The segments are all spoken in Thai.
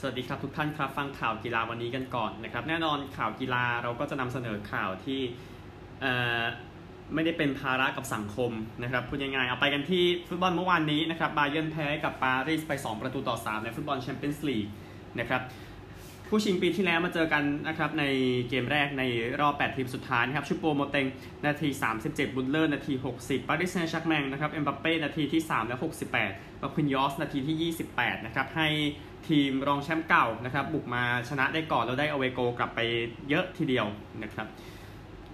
สวัสดีครับทุกท่านครับฟังข่าวกีฬาวันนี้กันก่อนนะครับแน่นอนข่าวกีฬาเราก็จะนำเสนอข่าวที่ไม่ได้เป็นภาระกับสังคมนะครับพูดง่ายๆเอาไปกันที่ฟุตบอลเมื่อวานนี้นะครับบาเยิร์นแพ้กับปารีสไป2-3ในฟุตบอลแชมเปี้ยนส์ลีกนะครับคู่ชิงปีที่แล้วมาเจอกันนะครับในเกมแรกในรอบ8ทีมสุดท้ายนะครับชูโปโมเต็งนาที37บุลเลอร์นาที60ปาริสแซงต์แชร์กแมงนะครับเอ็มบัปเป้นาทีที่3และ68มาคุนยอสนาทีที่28นะครับให้ทีมรองแชมป์เก่านะครับบุกมาชนะได้ก่อนแล้วได้อเวโกกลับไปเยอะทีเดียวนะครับ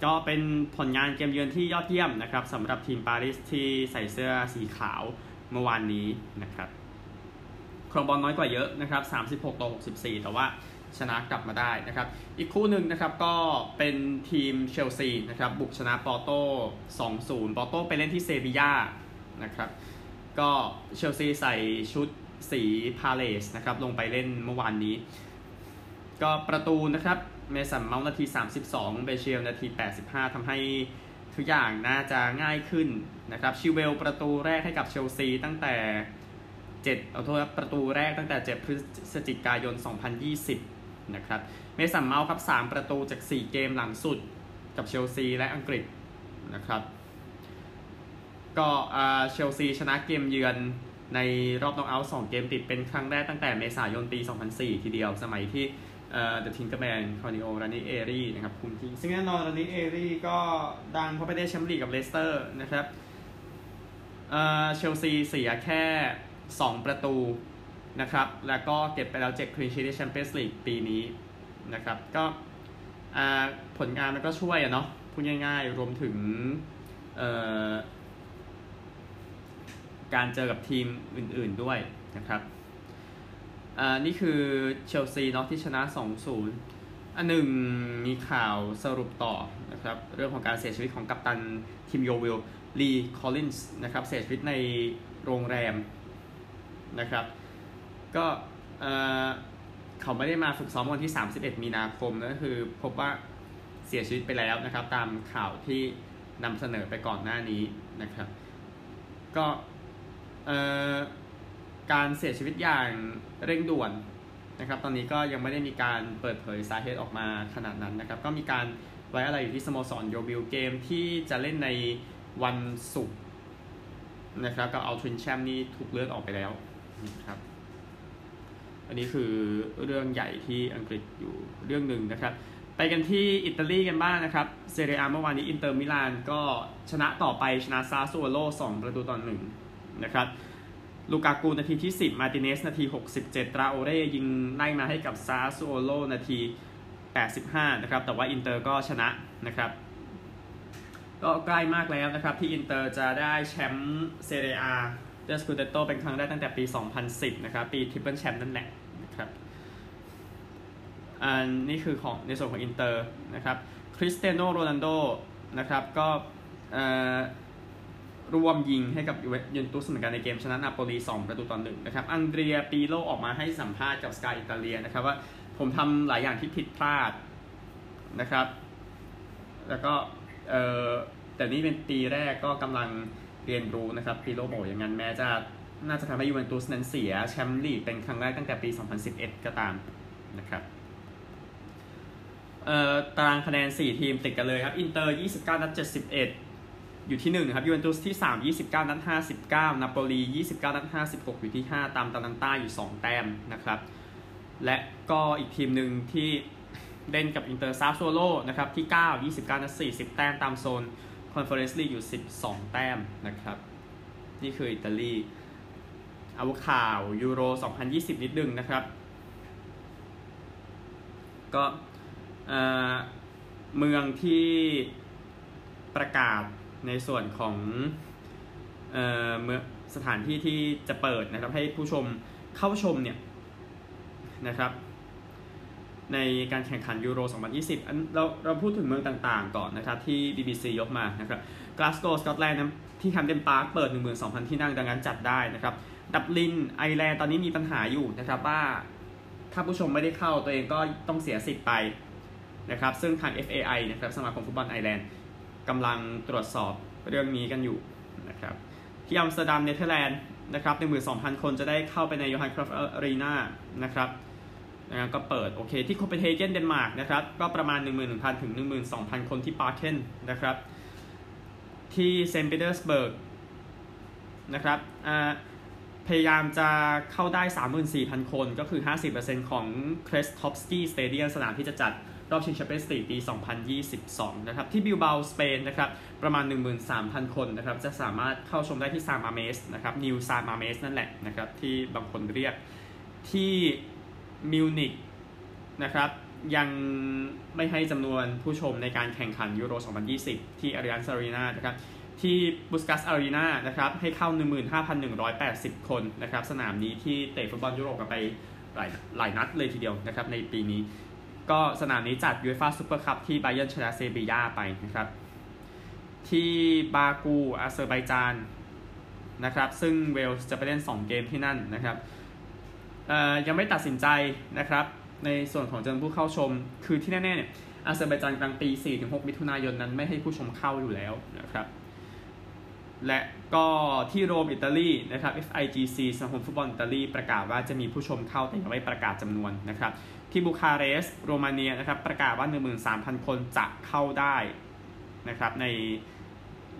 ก็เป็นผลงานเกมเยือนที่ยอดเยี่ยมนะครับสำหรับทีมปารีสที่ใส่เสื้อสีขาวเมื่อวานนี้นะครับครองบอลน้อยกว่าเยอะนะครับ36-64แต่ว่าชนะกลับมาได้นะครับอีกคู่หนึ่งนะครับก็เป็นทีมเชลซีนะครับบุกชนะปอร์โต้2-0ปอร์โต้ไปเล่นที่เซบีย่านะครับก็เชลซีใส่ชุดสีพาเลสนะครับลงไปเล่นเมื่อวานนี้ก็ประตูนะครับเมสันเมาส์นาที32เบเชียลนาที85ทำให้ทุกอย่างน่าจะง่ายขึ้นนะครับชิเวลประตูแรกให้กับเชลซีตั้งแต่ประตูแรกตั้งแต่7พฤศจิกายน2020นะครับเมสันเมาส์ครับ3ประตูจาก4เกมหลังสุดกับเชลซีและอังกฤษนะครับก็เชลซีชนะเกมเยือนในรอบน็อกเอาท์2เกมติดเป็นครั้งแรกตั้งแต่เมษายนปี2004ทีเดียวสมัยที่เดอะทิงเกอร์แมนคาร์ดิโอรานิเอรี่นะครับคุมทีมซึ่งแน่นอนรานิเอรี่ก็ดังเพราะไปได้แชมป์ลีกกับเลสเตอร์นะครับเชลซีเสียแค่2ประตูนะครับแล้วก็เก็บไปแล้ว7คลีนชีทในแชมเปี้ยนส์ลีกปีนี้นะครับก็ผลงานมันก็ช่วยเนาะพูดง่ายๆรวมถึงการเจอกับทีมอื่นๆด้วยนะครับนี่คือเชลซีเนาะที่ชนะ 2-0 อันหนึ่งมีข่าวสรุปต่อนะครับเรื่องของการเสียชีวิตของกัปตันทีมโยวิลลีคอลลินส์นะครับเสียชีวิตในโรงแรมนะครับก็เขาไม่ได้มาฝึกซ้อมวันที่31มีนาคมนะคือพบว่าเสียชีวิตไปแล้วนะครับตามข่าวที่นำเสนอไปก่อนหน้านี้นะครับก็การเสียชีวิตอย่างเร่งด่วนนะครับตอนนี้ก็ยังไม่ได้มีการเปิดเผยสาเหตุออกมาขนาดนั้นนะครับก็มีการไว้อะไรอยู่ที่สโมสรโยบิลเกมที่จะเล่นในวันศุกร์นะครับก็เอาทรินแชมป์นี่ถูกเลื่อนออกไปแล้วนะครับอันนี้คือเรื่องใหญ่ที่อังกฤษอยู่เรื่องหนึ่งนะครับไปกันที่อิตาลีกันบ้างนะครับเซเรียอาเมื่อวานนี้อินเตอร์มิลานก็ชนะต่อไปชนะซาสโซโวโร่2-1นะครับลูกากูนาทีที่10มาร์ติเนสนาที67ตราโอเร่ยิงไล่มาให้กับซาสโซโวโร่นาที85นะครับแต่ว่าอินเตอร์ก็ชนะนะครับก็ใกล้มากแล้วนะครับที่อินเตอร์จะได้แชมป์เซเรียอาเดสคูเตโต้เป็นครั้งแรกตั้งแต่ปี2010นะครับปีทริปเปิลแชมป์นั่นแหละนะครับอันนี้คือของในส่วนของอินเตอร์นะครับคริสเตียโนโรนัลโดนะครับก็รวมยิงให้กับยูเวนตุสเหมือนกันในเกมชนะนาโปลี2-1นะครับอังเดรียปีโลออกมาให้สัมภาษณ์กับสกายอิตาเลียนะครับว่าผมทำหลายอย่างที่ผิดพลาดนะครับแล้วก็แต่นี่เป็นปีแรกก็กำลังเรียนรู้นะครับปีโลโบอย่างนั้นแม้จะน่าจะทำให้ยูเวนตุสนั้นเสียแชมป์ลีกเป็นครั้งแรกตั้งแต่ปี2011ก็ตามนะครับตารางคะแนน4ทีมติดกันเลยครับอินเตอร์29นัด71อยู่ที่1นะครับยูเวนตุสที่3 29นัด59นาโปลี29นัด56อยู่ที่5ตามตารางใต้อยู่2แต้มนะครับและก็อีกทีมหนึ่งที่เล่นกับอินเตอร์ซาสโซโลนะครับที่9 29นัด40แต้มตามโซนคอนเฟอเรนซ์ลีกอยู่12แต้มนะครับนี่คืออิตาลีเอาข่าวยูโร2020นิดนึงนะครับก็เมืองที่ประกาศในส่วนของสถานที่ที่จะเปิดนะครับให้ผู้ชมเข้าชมเนี่ยนะครับในการแข่งขันยูโร2020เราพูดถึงเมืองต่างๆก่อนนะครับที่ BBC ยกมานะครับกลาสโกว์สกอตแลนด์ที่แฮมเดนพาร์คเปิด 12,000 ที่นั่งดังนั้นจัดได้นะครับดับลินไอร์แลนด์ตอนนี้มีปัญหาอยู่นะครับว่าถ้าผู้ชมไม่ได้เข้าตัวเองก็ต้องเสียสิทธิ์ไปนะครับซึ่งทาง FAI นะครับสมาคมฟุตบอลไอร์แลนด์กำลังตรวจสอบเรื่องนี้กันอยู่นะครับที่อัมสเตอร์ดัมเนเธอร์แลนด์นะครับ 12,000 คนจะได้เข้าไปในโยฮันครอฟอารีนานะครับ นะก็เปิดโอเคที่โคเปนเฮเกนเดนมาร์กนะครับก็ประมาณ 11,000 ถึง 12,000 คนที่ปาเกนนะครับที่เซนต์ปีเตอร์สเบิร์กนะครับพยายามจะเข้าได้ 34,000 คนก็คือ 50% ของ Krestovsky Stadium สนามที่จะจัดรอบชิงแชมเปี้ยนส์ลีกปี2022นะครับที่บิลเบาสเปนนะครับประมาณ 13,000 คนนะครับจะสามารถเข้าชมได้ที่ซามาเมสนะครับนิวซามาเมสนั่นแหละนะครับที่บางคนเรียกที่มิวนิกนะครับยังไม่ให้จำนวนผู้ชมในการแข่งขันยูโร2020ที่อารีอันซารีนานะครับที่บุสกัสอารีนานะครับให้เข้า 15,180 คนนะครับสนามนี้ที่เตะฟุตบอลยุโรปกันไปหลายนัดเลยทีเดียวนะครับในปีนี้ก็สนามนี้จัดยูเอฟ่าซุปเปอร์คัพที่ไบเยิร์นชนะเซบีย่าไปนะครับที่บากูอาเซอร์ไบจานนะครับซึ่งเวลส์จะไปเล่น2เกมที่นั่นนะครับยังไม่ตัดสินใจนะครับในส่วนของจำนวนผู้เข้าชมคือที่แน่ๆเนี่ยอาเซอร์ไบจานกลางปี 4-6 มิถุนายนนั้นไม่ให้ผู้ชมเข้าอยู่แล้วนะครับและก็ที่โรมอิตาลีนะครับ FIGC สมาคมฟุตบอลอิตาลีประกาศว่าจะมีผู้ชมเข้าแต่ยังไม่ประกาศจำนวนนะครับที่บูคาเรสต์โรมาเนียนะครับประกาศว่า 13,000 คนจะเข้าได้นะครับใน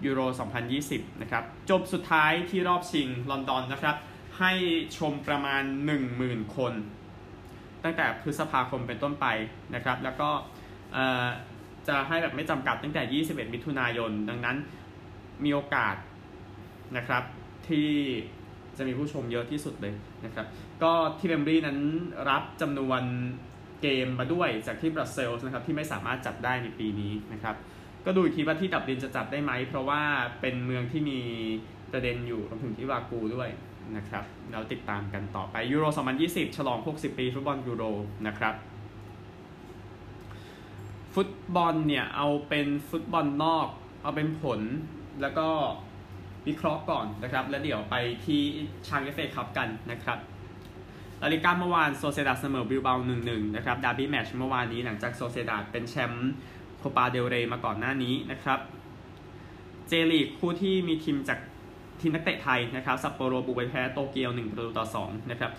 ยูโร2020นะครับจบสุดท้ายที่รอบชิงลอนดอนนะครับให้ชมประมาณ 10,000 คนตั้งแต่พฤษภาคมเป็นต้นไปนะครับแล้วก็จะให้แบบไม่จำกัดตั้งแต่ 21 มิถุนายนดังนั้นมีโอกาสนะครับที่จะมีผู้ชมเยอะที่สุดเลยนะครับก็ที่เบมบรีนั้นรับจำนวนเกมมาด้วยจากที่บรัสเซลส์นะครับที่ไม่สามารถจัดได้ในปีนี้นะครับก็ดูอีกทีว่าที่ดับลินจะจัดได้ไหมเพราะว่าเป็นเมืองที่มีประเด็นอยู่รวมถึงที่วากูด้วยนะครับเราติดตามกันต่อไปยูโร2020ฉลอง60ปีฟุตบอลยูโรนะครับฟุตบอลเนี่ยเอาเป็นฟุตบอลนอกเอาเป็นผลแล้วก็วิเคราะห์ก่อนนะครับแล้วเดี๋ยวไปที่ชางเอฟเอคัพกันนะครับลาลิก้าเมื่อวานโซเซดาดเสมอบิลเบา 1-1 นะครับดาร์บี้แมตช์เมื่อวานนี้หลังจากโซเซดาดเป็นแชมป์โคปาเดลเรย์มาก่อนหน้านี้นะครับเจลีกคู่ที่มีทีมจากทีมนักเตะไทยนะครับซัปโปโรบุกไปแพ้โตเกียว 1-2 นะครับ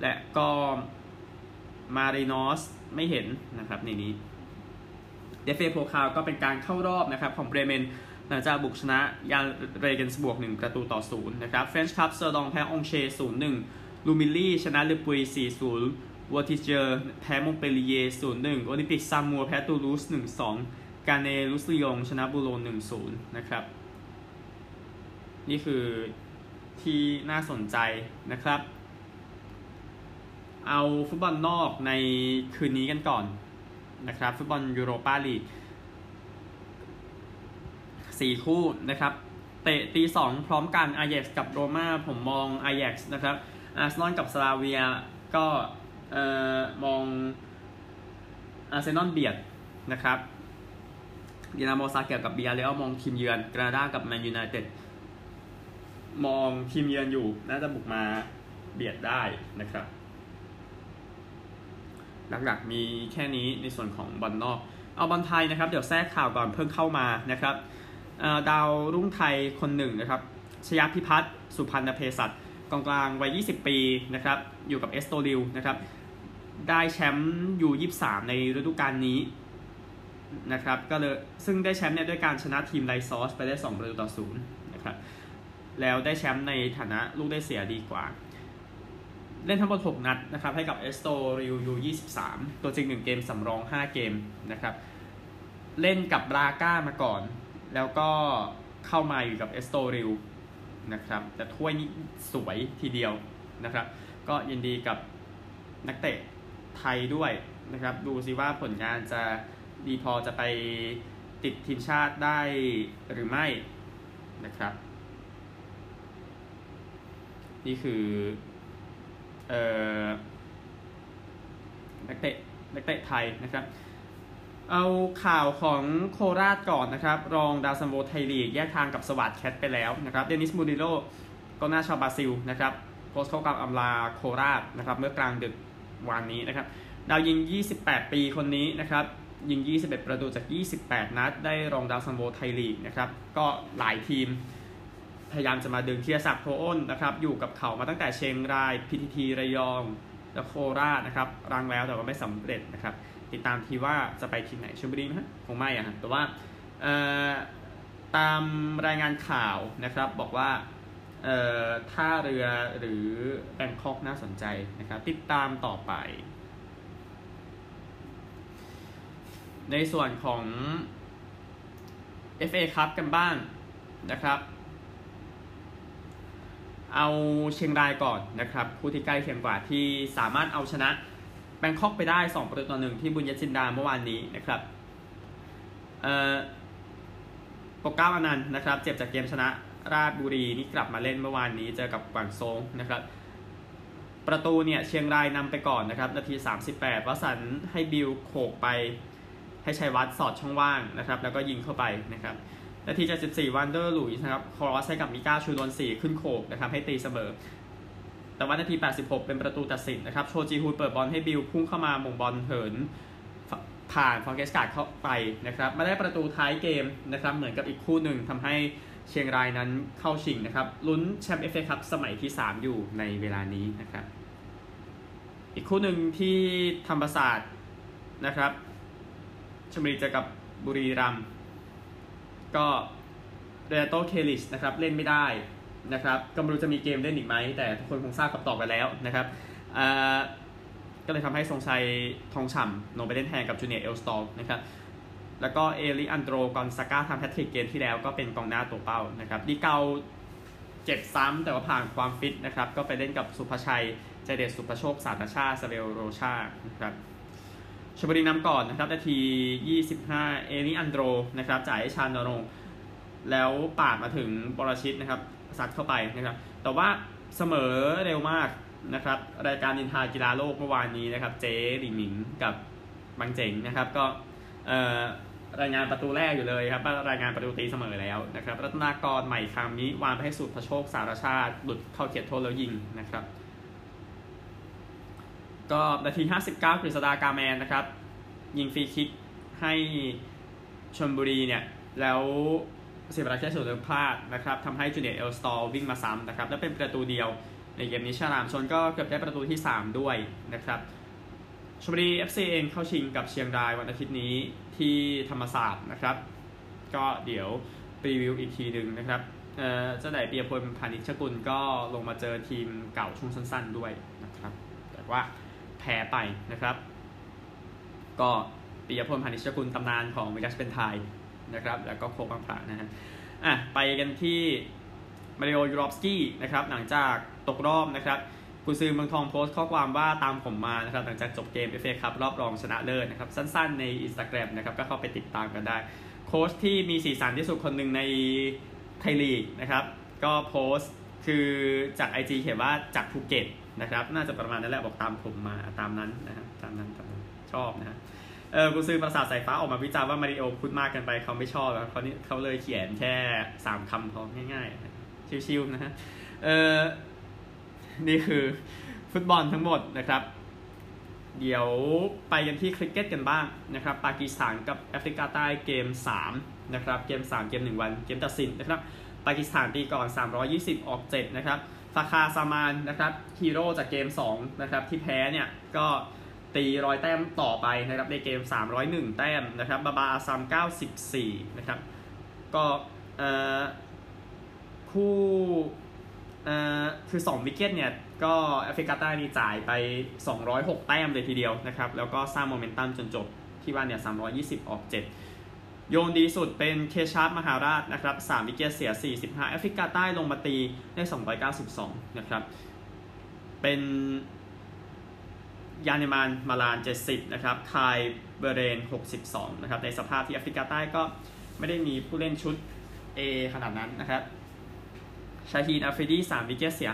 และก็มารินอสไม่เห็นนะครับในนี้เดฟเฟโพคาวก็เป็นการเข้ารอบนะครับของเบรเมนหลังจากบุกชนะยาเรเกนส์บวก 1-0 นะครับเฟรนช์คัพเซอร์ดองแพ้องเช 0-1 ลูมิลี่ชนะลิปุย 4-0 วอติเจอร์แพ้มงเปลีเย 0-1 โอลิมปิกซามัวแพ้ตูลูส 1-2 กาเนลุสลียงชนะบูโร 1-0 นะครับนี่คือที่น่าสนใจนะครับเอาฟุตบอลนอกในคืนนี้กันก่อนนะครับฟุตบอลยูโรปาลีก4 คู่นะครับเตะตี 2 พร้อมกัน Ajax กับโรม่าผมมอง Ajax นะครับ Arsenal กับสลาเวียก็มอง Arsenal เบียดนะครับดินาโมซาเกียกับเบียร์เรอัลมองทีมเยือนกรานาดากับแมนยูไนเต็ดมองทีมเยือนอยู่น่าจะบุกมาเบียดได้นะครับหลักๆมีแค่นี้ในส่วนของบอลนอกเอาบอลไทยนะครับเดี๋ยวแทรกข่าวก่อนเพิ่งเข้ามานะครับดาวรุ่งไทยคนหนึ่งนะครับชยพิพัฒน์สุพรรณเภสัชกองกลางวัย20 ปีนะครับอยู่กับเอสโตริลนะครับได้แชมป์ยู23ในฤดูกาลนี้นะครับก็เลยซึ่งได้แชมป์เนี่ยด้วยการชนะทีมไลซอสไปได้ 2-0 นะครับแล้วได้แชมป์ในฐานะลูกได้เสียดีกว่าเล่นทั้งหมด6นัดนะครับให้กับเอสโตริลยู23ตัวจริง1เกมสำรอง5เกมนะครับเล่นกับบราก้ามาก่อนแล้วก็เข้ามาอยู่กับเอสโตริลนะครับแต่ถ้วยนี้สวยทีเดียวนะครับก็ยินดีกับนักเตะไทยด้วยนะครับดูสิว่าผลงานจะดีพอจะไปติดทีมชาติได้หรือไม่นะครับนี่คือนักเตะไทยนะครับเอาข่าวของโคราชก่อนนะครับรองดาวซัมโบไทยลีกแยกทางกับสวัสด์แคทไปแล้วนะครับเดนิสมูริโลกองหน้าชาวบราซิลนะครับโพสต์ข้อความอำลาโคราชนะครับเมื่อกลางดึกวันนี้นะครับดาวยิง28ปีคนนี้นะครับยิง21ประตูจาก28นัดได้รองดาวซัมโบไทยลีกนะครับก็หลายทีมพยายามจะมาดึงธีรศักดิ์โพอ้นนะครับอยู่กับเขามาตั้งแต่เชียงราย PTT ระยอง และโคราชนะครับรังแล้วแต่ว่าไม่สำเร็จนะครับติดตามทีว่าจะไปทีไหนชลบุรีไหมฮะคงไม่อะฮะแต่ว่าตามรายงานข่าวนะครับบอกว่าท่าเรือหรือแบงคอกน่าสนใจนะครับติดตามต่อไปในส่วนของ FA ครับกันบ้างนะครับเอาเชียงรายก่อนนะครับคู่ที่ใกล้เคียงกว่าที่สามารถเอาชนะแบงคอกไปได้2-1ที่บุญญจินดาเมื่อวานนี้นะครับปกเก้าอนันต์นะครับเจ็บจากเกมชนะราชบุรีนี่กลับมาเล่นเมื่อวานนี้เจอกับกวางโซงนะครับประตูเนี่ยเชียงรายนำไปก่อนนะครับนาที38วสันต์ให้บิวโขกไปให้ชัยวัฒน์สอดช่องว่างนะครับแล้วก็ยิงเข้าไปนะครับนาที74วันเดอร์หลุยส์นะครับคอร์สให้กับมิก้าชูนนท์4ขึ้นโขกนะครับให้ตีเสมอแต่ว่านาที86เป็นประตูตัดสินนะครับโชจีฮูนเปิดบอลให้บิวพุ่งเข้ามามงบอลเหินผ่านฟอร์เกสการ์ดเข้าไปนะครับมาได้ประตูท้ายเกมนะครับเหมือนกับอีกคู่หนึ่งทำให้เชียงรายนั้นเข้าชิงนะครับลุ้นแชมป์เอฟเอคัพสมัยที่3อยู่ในเวลานี้นะครับอีกคู่หนึ่งที่ธรรมศาสตร์นะครับชลบุรีเจอกับบุรีรัมย์ก็เรอัลโตเคลิชนะครับเล่นไม่ได้นะครับก็ไม่รู้จะมีเกมเล่นอีกไหมแต่ทุกคนคงทราบคำตอบไปแล้วนะครับก็เลยทำให้ทรงชัยทองฉ่ำลงไปเล่นแทนกับจูเนียร์เอลสตอลนะครับแล้วก็เอลิอันโดรกอนซาก้าทำแฮตทริกเกมที่แล้วก็เป็นกองหน้าตัวเป้านะครับดีเกาเจ็บซ้ำแต่ว่าผ่านความฟิตนะครับก็ไปเล่นกับสุภชัยใจเด็ดสุภโชคสาตชาสเบลโรชานะครับชลบุรีนำก่อนนะครับนาที25เอลิอันโดรนะครับจ่ายให้ชานรงค์แล้วปาดมาถึงปรชิตนะครับซัดเข้าไปนะครับแต่ว่าเสมอเร็วมากนะครับรายการนินทากีฬาโลกเมื่อวานนี้นะครับเจริมิงกับบางเจ๋งนะครับก็รายงานประตูแรกอยู่เลยครับรายงานประตูตีเสมอแล้วนะครับรัตนากรใหม่คำนี้วางไปให้สุภโชคสารชาติหลุดเข้าเขตโทษแล้วยิงนะครับก็นาที59กฤษฎากาแมนนะครับยิงฟรีคิกให้ชลบุรีเนี่ยแล้วเสียประตูแค่ส่วนเดิมพลาดนะครับทำให้จูเนียร์เอลสตอลวิ่งมาซ้ำนะครับและเป็นประตูเดียวในเกมนี้ชลามชนก็เกือบได้ประตูที่3ด้วยนะครับชลบุรี FC เองเข้าชิงกับเชียงรายวันอาทิตย์นี้ที่ธรรมศาสตร์นะครับก็เดี๋ยวรีวิวอีกทีหนึ่งนะครับเจ้าไหนเปียพลพานิชกุลก็ลงมาเจอทีมเก่าช่วงสั้นๆด้วยนะครับแต่ว่าแพ้ไปนะครับก็เปียพลพานิชกุลตำนานของวิกัสเป็นไทยนะครับแล้วก็โคบางพระนะฮะไปกันที่มาริโอ ยูรอฟสกี้นะครับหลังจากตกรอบนะครับกุญซือเมืองทองโพสต์ข้อความว่าตามผมมานะครับหลังจากจบเกมFA Cupรอบรองชนะเลิศนะครับสั้นๆใน Instagram นะครับก็เข้าไปติดตามกันได้โค้ชที่มีสีสันที่สุดคนหนึ่งในไทยลีกนะครับก็โพสต์คือจาก IG เขียนว่าจากภูเก็ตนะครับน่าจะประมาณนั้นแหละบอกตามผมมาตามนั้นนะครับตามนั้นชอบนะฮะกุญซือประสาทสายฟ้าออกมาวิจารณ์ว่ามาริโอพูดมากกันไปเขาไม่ชอบแล้วเขาเลยเขียนแค่3คำพอง่ายๆชิวๆนะฮะนี่คือฟุตบอลทั้งหมดนะครับเดี๋ยวไปกันที่คริกเก็ตกันบ้างนะครับปากีสถานกับแอฟริกาใต้เกม3นะครับเกม3เกม1วันเกมตัดสินนะครับปากีสถานตีก่อน320ออก7นะครับฟาคาซามานนะครับฮีโร่จากเกม2นะครับที่แพ้เนี่ยก็ตี100แต้มต่อไปนะครับในเกม301แต้มนะครับบาบาอาซัม94นะครับก็คู่คือ2วิกเก็ตเนี่ยก็แอฟริกาใต้นี่จ่ายไป206แต้มเลยทีเดียวนะครับแล้วก็สร้างโมเมนตัมจนจบที่ว่าเนี่ย320ออก7โยนดีสุดเป็นเคชาร์มหาราชนะครับ3วิกเก็ตเสีย45แอฟริกาใต้ลงมาตีได้292นะครับเป็นยานิมานมาลาน70นะครับคายเบเรน62นะครับในสภาพที่แอฟริกาใต้ก็ไม่ได้มีผู้เล่นชุด A ขนาดนั้นนะครับชาฮีนอัฟริดี3วิกเก็ตเสีย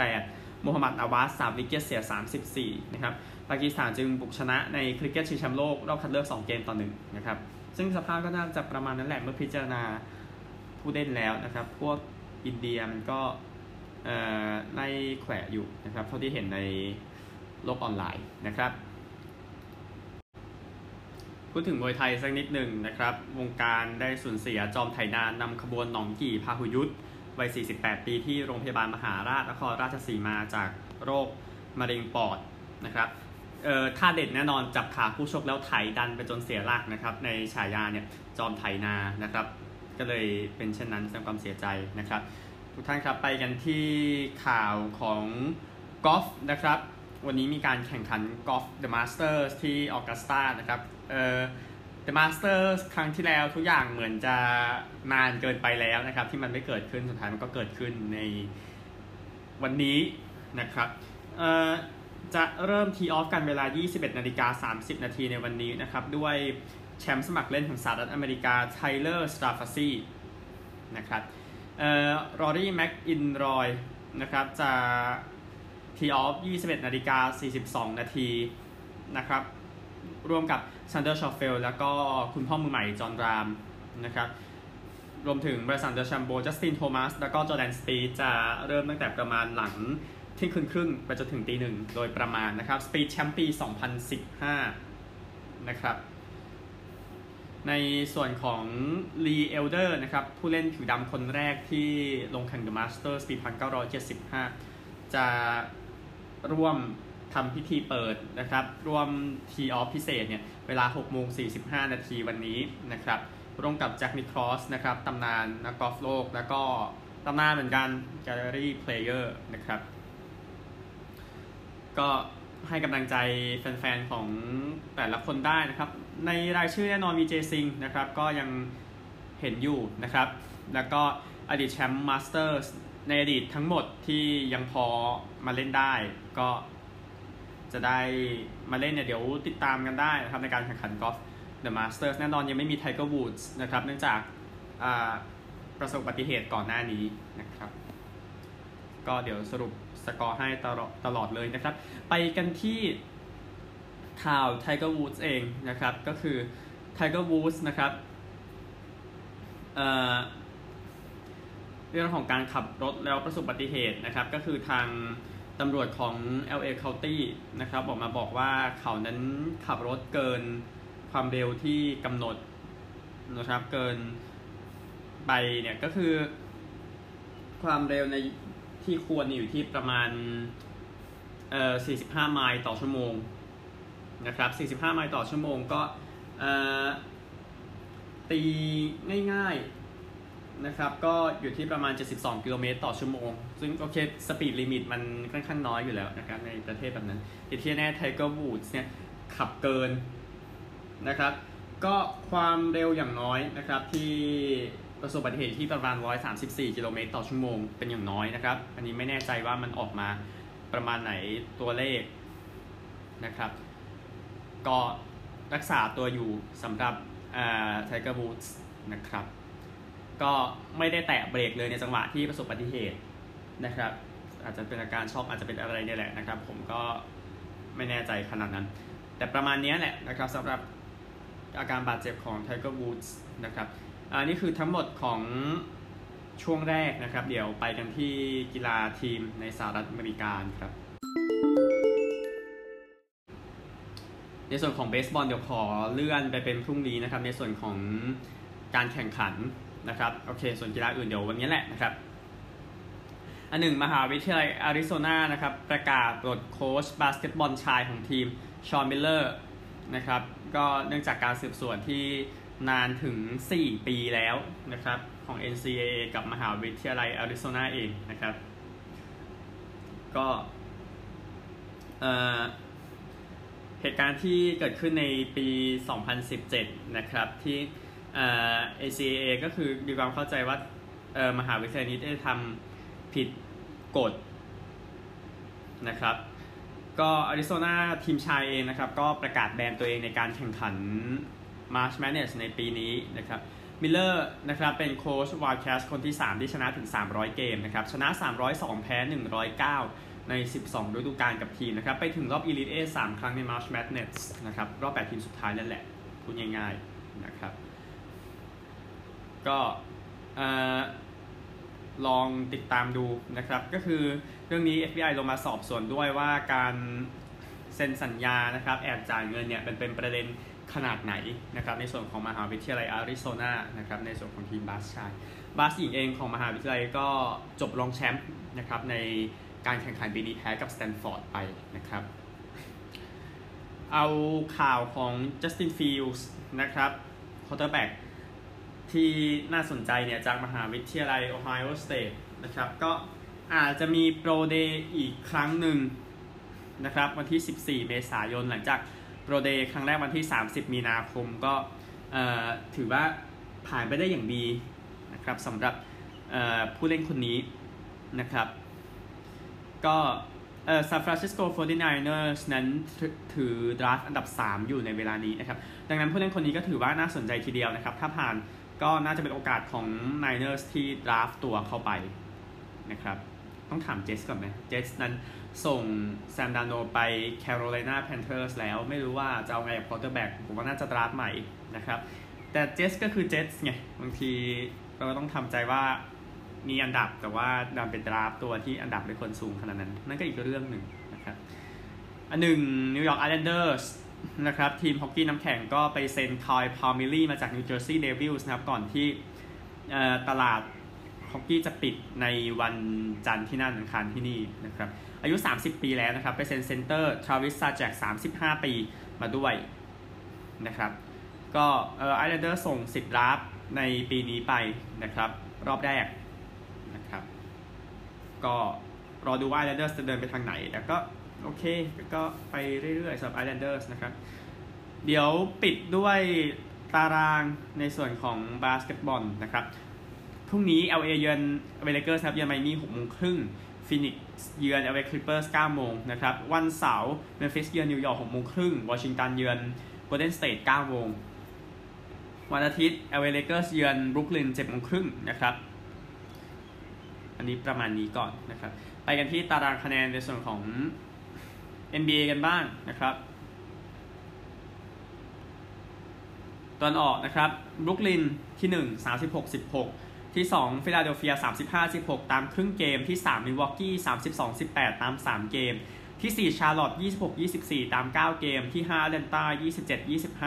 58มูฮัมหมัดอาวาส3วิกเก็ตเสีย34นะครับปากีสถานจึงบุกชนะในคริกเก็ตชิงแชมป์โลกรอบคัดเลือก2เกมต่อ1นะครับซึ่งสภาพก็น่าจะประมาณนั้นแหละเมื่อพิจารณาผู้เล่นแล้วนะครับพวกอินเดียมันก็ไล่แขวะอยู่นะครับเท่าที่เห็นในโลกออนไลน์นะครับพูดถึงมวยไทยสักนิดหนึ่งนะครับวงการได้สูญเสียจอมไถนานำขบวนหนองกี่พาหุยุทธวัย48ปีที่โรงพยาบาลมหาราชนครราชสีมาจากโรคมะเร็งปอด นะครับท่าเด็ดแน่นอนจับขาคู่ชกแล้วไถดันไปจนเสียหลักนะครับในฉายาเนี่ยจอมไถนานะครับก็เลยเป็นเช่นนั้นแสดงความเสียใจนะครับทุกท่านครับไปกันที่ข่าวของกอล์ฟนะครับวันนี้มีการแข่งขันกอล์ฟเดอะมาสเตอร์สที่ออกัสตานะครับเดอะมาสเตอร์สครั้งที่แล้วทุกอย่างเหมือนจะนานเกินไปแล้วนะครับที่มันไม่เกิดขึ้นสุดท้ายมันก็เกิดขึ้นในวันนี้นะครับจะเริ่มทีออฟกันเวลา 21:30 น.ในวันนี้นะครับด้วยแชมป์สมัครเล่นของสหรัฐอเมริกาไทเลอร์สตราฟาซี่นะครับรอรี่แม็กอินรอยนะครับจะทีออฟ 21:42 น.นะครับร่วมกับซันเดอร์ชอฟเฟลแล้วก็คุณพ่อมือใหม่จอห์นรามนะครับรวมถึงบริษัทเดอร์ชัมโบจัสตินโทมัสแล้วก็จอร์แดนสปีดจะเริ่มตั้งแต่ประมาณหลังเที่ยงคืนครึ่งไปจนถึง 1:00 น.โดยประมาณนะครับสปีดแชมป์ปี2015นะครับในส่วนของลีเอลเดอร์นะครับผู้เล่นผิวดำคนแรกที่ลงแข่งเดอะมาสเตอร์สปีด1975จะร่วมทำพิธีเปิดนะครับร่วมทีออฟพิเศษเนี่ยเวลา 6:45 น.วันนี้นะครับร่วมกับแจ็คนิคลอสนะครับตำนานนักกอล์ฟโลกแล้วก็ตำนานเหมือนกันแกลเลอรี่เพลเยอร์นะครับก็ให้กำลังใจแฟนๆของแต่ละคนได้นะครับในรายชื่อแน่นอนมีเจซิงนะครับก็ยังเห็นอยู่นะครับแล้วก็อดีตแชมป์มาสเตอร์สในอดีตทั้งหมดที่ยังพอมาเล่นได้ก็จะได้มาเล่นเนี่ยเดี๋ยวติดตามกันได้นะครับในการแข่งขันกอล์ฟเดอะมาสเตอร์สแน่นอนยังไม่มีไทเกอร์วูดส์นะครับเนื่องจากประสบอุบัติเหตุก่อนหน้านี้นะครับก็เดี๋ยวสรุปสกอร์ให้ตลอดเลยนะครับไปกันที่ข่าวไทเกอร์วูดส์เองนะครับก็คือไทเกอร์วูดส์นะครับเรื่องของการขับรถแล้วประสบอุบัติเหตุนะครับก็คือทางตำรวจของ LA County นะครับออกมาบอกว่าเขานั้นขับรถเกินความเร็วที่กำหนดนะครับเกินไปเนี่ยก็คือความเร็วในที่ควรอยู่ที่ประมาณ45 ไมล์ต่อชั่วโมงนะครับ45 ไมล์ต่อชั่วโมงก็ตีง่ายๆนะครับก็อยู่ที่ประมาณ72 กิโลเมตรต่อชั่วโมงซึ่งโอเคสปีดลิมิตมันค่อนข้างน้อยอยู่แล้วนะครับในประเทศแบบนั้นแต่ที่แน่ไทเกอร์วูดส์เนี่ยขับเกินนะครับก็ความเร็วอย่างน้อยนะครับที่ประสบอุบัติเหตุที่ประมาณ134 กิโลเมตรต่อชั่วโมงเป็นอย่างน้อยนะครับอันนี้ไม่แน่ใจว่ามันออกมาประมาณไหนตัวเลขนะครับก็รักษาตัวอยู่สำหรับไทเกอร์วูดส์นะครับก็ไม่ได้แตะเบรกเลยในจังหวะที่ประสบอุบัติเหตุนะครับอาจจะเป็นอาการช็อกอาจจะเป็นอะไรเนี่ยแหละนะครับผมก็ไม่แน่ใจขนาดนั้นแต่ประมาณนี้แหละนะครับสำหรับอาการบาดเจ็บของไทเกอร์วูดส์นะครับอันนี้คือทั้งหมดของช่วงแรกนะครับเดี๋ยวไปกันที่กีฬาทีมในสหรัฐอเมริกาครับในส่วนของเบสบอลเดี๋ยวขอเลื่อนไปเป็นพรุ่งนี้นะครับในส่วนของการแข่งขันนะครับโอเคส่วนกีฬาอื่นเดี๋ยววันนี้แหละนะครับอันหนึ่งมหาวิทยาลัยอาริโซนานะครับประกาศปลดโค้ชบาสเกตบอลชายของทีมชอนมิลเลอร์นะครับก็เนื่องจากการสืบสวนที่นานถึง4 ปีแล้วนะครับของ NCAA กับมหาวิทยาลัยอาริโซนาเองนะครับก็เหตุการณ์ที่เกิดขึ้นในปี 2017 นะครับที่NCAA ก็คือมีความเข้าใจว่ามหาวิทยาลัยนี้ได้ทำผิดกฎนะครับก็อาริโซนาทีมชายเองนะครับก็ประกาศแบนตัวเองในการแข่งขันMarch Madness ในปีนี้นะครับมิลเลอร์นะครับเป็นโค้ชวายแคสคนที่3ที่ชนะถึง300เกมนะครับชนะ302แพ้109ใน12ฤดูกาลกับทีมนะครับไปถึงรอบ Elite 8 3ครั้งใน March Madness นะครับรอบ8ทีมสุดท้ายนั่นแหละพูดง่ายๆนะครับก็ลองติดตามดูนะครับก็คือเรื่องนี้ FBI ลงมาสอบสวนด้วยว่าการเซ็นสัญญานะครับแอบจ่ายเงินเนี่ยเป็นประเด็นขนาดไหนนะครับในส่วนของมหาวิทยาลัยอาริโซนานะครับในส่วนของทีมบาสชายบาสหญิงเองของมหาวิทยาลัยก็จบรองแชมป์นะครับในการแข่งขันปีนี้แพ้กับสแตนฟอร์ดไปนะครับ เอาข่าวของจัสตินฟิลส์นะครับควอเตอร์แบ็กที่น่าสนใจเนี่ยจากมหาวิทยาลัยโอไฮโอสเตทนะครับก็อาจจะมีโปรเดย์อีกครั้งหนึ่งนะครับวันที่ 14 เมษายนหลังจากโปรเดย์ครั้งแรกวันที่ 30 มีนาคมก็ถือว่าผ่านไปได้อย่างดีนะครับสำหรับผู้เล่นคนนี้นะครับก็ซานฟรานซิสโก 49ers นั้นถือดราฟต์อันดับ 3 อยู่ในเวลานี้นะครับดังนั้นผู้เล่นคนนี้ก็ถือว่าน่าสนใจทีเดียวนะครับถ้าผ่านก็น่าจะเป็นโอกาสของ Niners ที่ดราฟต์ตัวเข้าไปนะครับต้องถามเจสก่อนไหมเจสนั้นส่งแซมดาโนไป Carolina Panthers แล้วไม่รู้ว่าจะเอาไงกับ quarterback ผมว่าน่าจะดราฟต์ใหม่นะครับแต่เจสก็คือเจสไงบางทีเราก็ต้องทำใจว่ามีอันดับแต่ว่าดันเป็นดราฟตัวที่อันดับเป็นคนสูงขนาดนั้นนั่นก็อีกเรื่องหนึ่งนะครับอันหนึ่งนิวยอร์กไอแลนเดอร์สนะครับทีมฮอกกี้น้ำแข็งก็ไปเซ็นคอยพาลมิลลี่มาจากนิวเจอร์ซีย์เดวิลส์นะครับก่อนที่ตลาดฮอกกี้จะปิดในวันจันทร์ที่นั่นอังคารที่นี่นะครับอายุ30ปีแล้วนะครับไปเซ็นเซนเตอร์ทราวิสซาแจ็ก35ปีมาด้วยนะครับก็ไอแลนเดอร์ส่ง10ดราฟในปีนี้ไปนะครับรอบแรกนะครับก็รอดูว่า Islanders จะเดินไปทางไหนแต่ก็โอเคก็ไปเรื่อยๆสำหรับ Islanders นะครับเดี๋ยวปิดด้วยตารางในส่วนของบาสเกตบอลนะครับพรุ่งนี้ LA เยือน Lakers ครับเยือน Miami 18:30 Phoenix เยือน LA Clippers 9:00 นะครับวันเสาร์ Memphis เยือน New York 18:30 Washington เยือน Golden State 9:00 นวันอาทิตย์ LA Lakers เยือน Brooklyn 7:30 นนะครับอันนี้ประมาณนี้ก่อนนะครับไปกันที่ตารางคะแนนในส่วนของ NBA กันบ้างนะครับตอนออกนะครับบรุกลินที่1 36-16 ที่2ฟิลาเดลเฟีย 35-16 ตามครึ่งเกมที่3มิลวอกกี้ 32-18 ตาม3เกมที่4ชาร์ลอตต์ 26-24 ตาม9เกมที่5แอตแลนต้า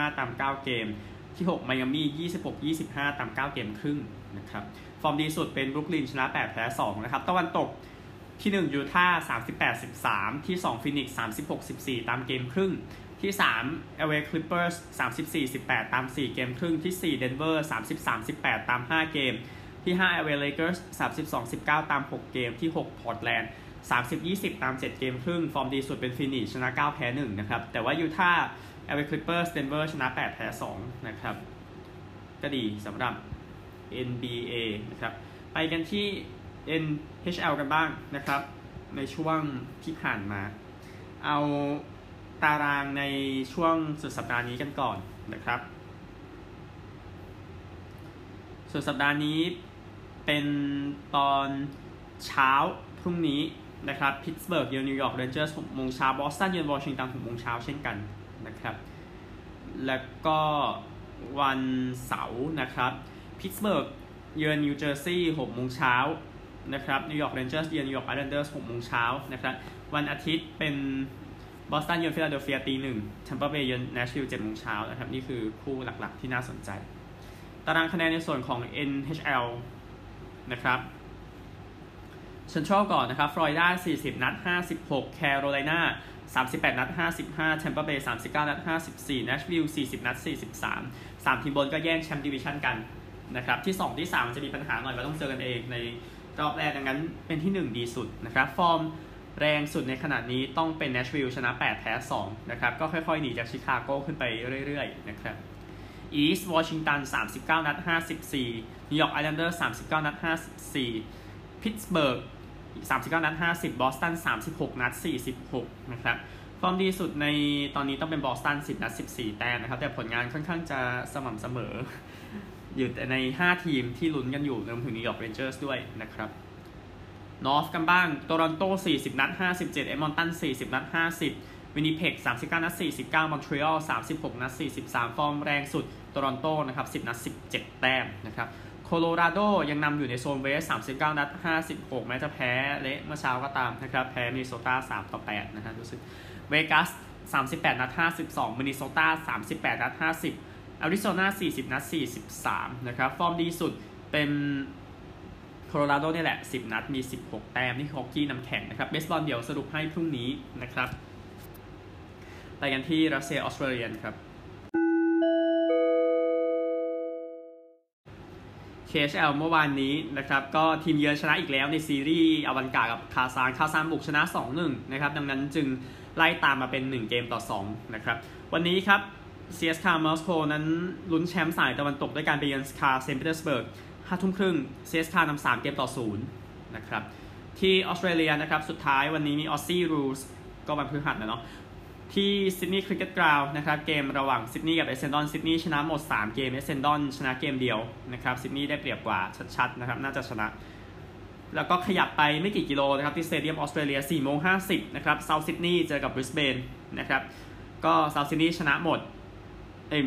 27-25 ตาม9เกมที่6ไมอามี่26-25 ตาม9เกมครึ่งนะครับฟอร์มดีสุดเป็นบรุกลินชนะ8แพ้2นะครับตะวันตกที่1ยูทาห์ 38-13 ที่2ฟินิกซ์ 36-14 ตามเกมครึ่งที่3 LA Clippers 34-18 ตาม4เกมครึ่งที่4 Denver 30-38 ตาม5เกมที่5 LA Lakers 32-19 ตาม6เกมที่6 Portland 30-20 ตาม7เกมครึ่งฟอร์มดีสุดเป็นฟินิกซ์ชนะ9แพ้1นะครับแต่ว่ายูทาห์ LA Clippers Denver ชนะ8แพ้2นะครับก็ดีสำหรับNBA นะครับไปกันที่ NHL กันบ้างนะครับในช่วงที่ผ่านมาเอาตารางในช่วงสุดสัปดาห์นี้กันก่อนนะครับสุดสัปดาห์นี้เป็นตอนเช้าพรุ่งนี้นะครับพิตสเบิร์กเยือนนิวยอร์กเรนเจอร์ส 6 โมงเช้าบอสตันเยือนวอชิงตัน 6 โมงเช้าเช่นกันนะครับแล้วก็วันเสาร์นะครับพิตสเบิร์กเยือนนิวเจอร์ซีย์ 6 โมงเช้านะครับนิวยอร์กเรนเจอร์สเยือนนิวยอร์กไอแลนเดอร์ส 6 โมงเช้านะครับวันอาทิตย์เป็นบอสตันเยือนฟิลาเดลเฟีย 1:00 นแทมปาเบย์เยือนแนชวิลล์ 7 โมงเช้านะครับนี่คือคู่หลักๆที่น่าสนใจตารางคะแนนในส่วนของ NHL นะครับเซนทรัลก่อนนะครับฟลอริดา 40 นัด 56 แคโรไลนา 38 นัด 55 แทมปาเบย์ 39 นัด 54 แนชวิลล์ 40 นัด 43 3 ทีมบนก็แย่งแชมป์ดิวิชั่นกันนะครับที่2ที่3จะมีปัญหาหน่อยว่าต้องเจอกันเองในรอบแรกดังนั้นเป็นที่1ดีสุดนะครับฟอร์มแรงสุดในขณะนี้ต้องเป็นแนชวิลล์ชนะ8แพ้2นะครับก็ค่อยๆหนีจากชิคาโก้ขึ้นไปเรื่อยๆนะครับอีสต์วอชิงตัน39นัด54นิวยอร์กไอแลนเดอร์39นัด54พิตสเบิร์ก39นัด50บอสตัน36นัด46นะครับฟอร์มดีสุดในตอนนี้ต้องเป็นบอสตัน10นัด14แต้มนะครับแต่ผลงานค่อนข้างจะสม่ำเสมออยู่ใน5ทีมที่ลุ้นกันอยู่รวมถึงนิวยอร์กเรนเจอร์สด้วยนะครับนอร์ทกันบ้างโตรอนโต40นัด57เอดมอนตัน40นัด50วินิเพก39นัด49มอนทรีออล36นัด43ฟอร์มแรงสุดโตรอนโตนะครับ10นัด17แต้มนะครับโคโลราโดยังนำอยู่ในโซนเวส39นัด56แม้จะแพ้เละเมื่อเช้าก็ตามนะครับแพ้มินนิโซตา3-8นะฮะรู้สึกเวกัส38นัด52มินนิโซตา38นัด50อาริโซนา40นัด43นะครับฟอร์มดีสุดเป็นโคโลราโดนี่แหละ10นัดมี16แต้มนี่ฮอกกี้น้ำแข็งนะครับเบสบอลเดี๋ยวสรุปให้พรุ่งนี้นะครับ ไปกันที่รัสเซียออสเตรเลียครับ KHL เมื่อวานนี้นะครับก็ทีมเยือนชนะอีกแล้วในซีรีส์อวันการ์กับคาซานบุกชนะ 2-1 นะครับดังนั้นจึงไล่ตามมาเป็น1-2 นะครับวันนี้ครับ CSKA มอสโกนั้นลุ้นแชมป์สายตะวันตกด้วยการไปเยือนสคาเซนต์ปีเตอร์สเบิร์ก 5 ทุ่มครึ่ง CSKA นำ3-0นะครับที่ออสเตรเลียนะครับสุดท้ายวันนี้มีออสซี่รูลส์ก็วันพฤหัสนะเนาะที่ซิดนีย์คริกเก็ตกราวด์นะครับเกมระหว่างซิดนีย์กับเอสเซนดอนซิดนีย์ชนะหมด3 เกมเอสเซนดอนชนะเกมเดียวนะครับซิดนีย์ได้เปรียบกว่าชัดๆนะครับน่าจะชนะแล้วก็ขยับไปไม่กี่กิโลนะครับที่สเตเดียมออสเตรเลีย 4:50 นะครับเซาท์ซิดนีย์เจอกับบริสเบนนะครับก็เซาท์ซิดนีย์ชนะหมด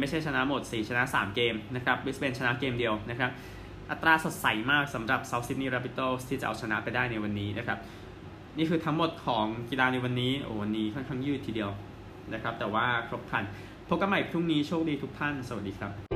ไม่ใช่ชนะหมด4ชนะ3เกมนะครับบริสเบนชนะเกมเดียวนะครับอัตราสดใสมากสำหรับ South Sydney Rabbitohs ที่จะเอาชนะไปได้ในวันนี้นะครับนี่คือทั้งหมดของกีฬาในวันนี้วันนี้ค่อนข้างยืดทีเดียวนะครับแต่ว่าครบครันพบกันใหม่พรุ่งนี้โชคดีทุกท่านสวัสดีครับ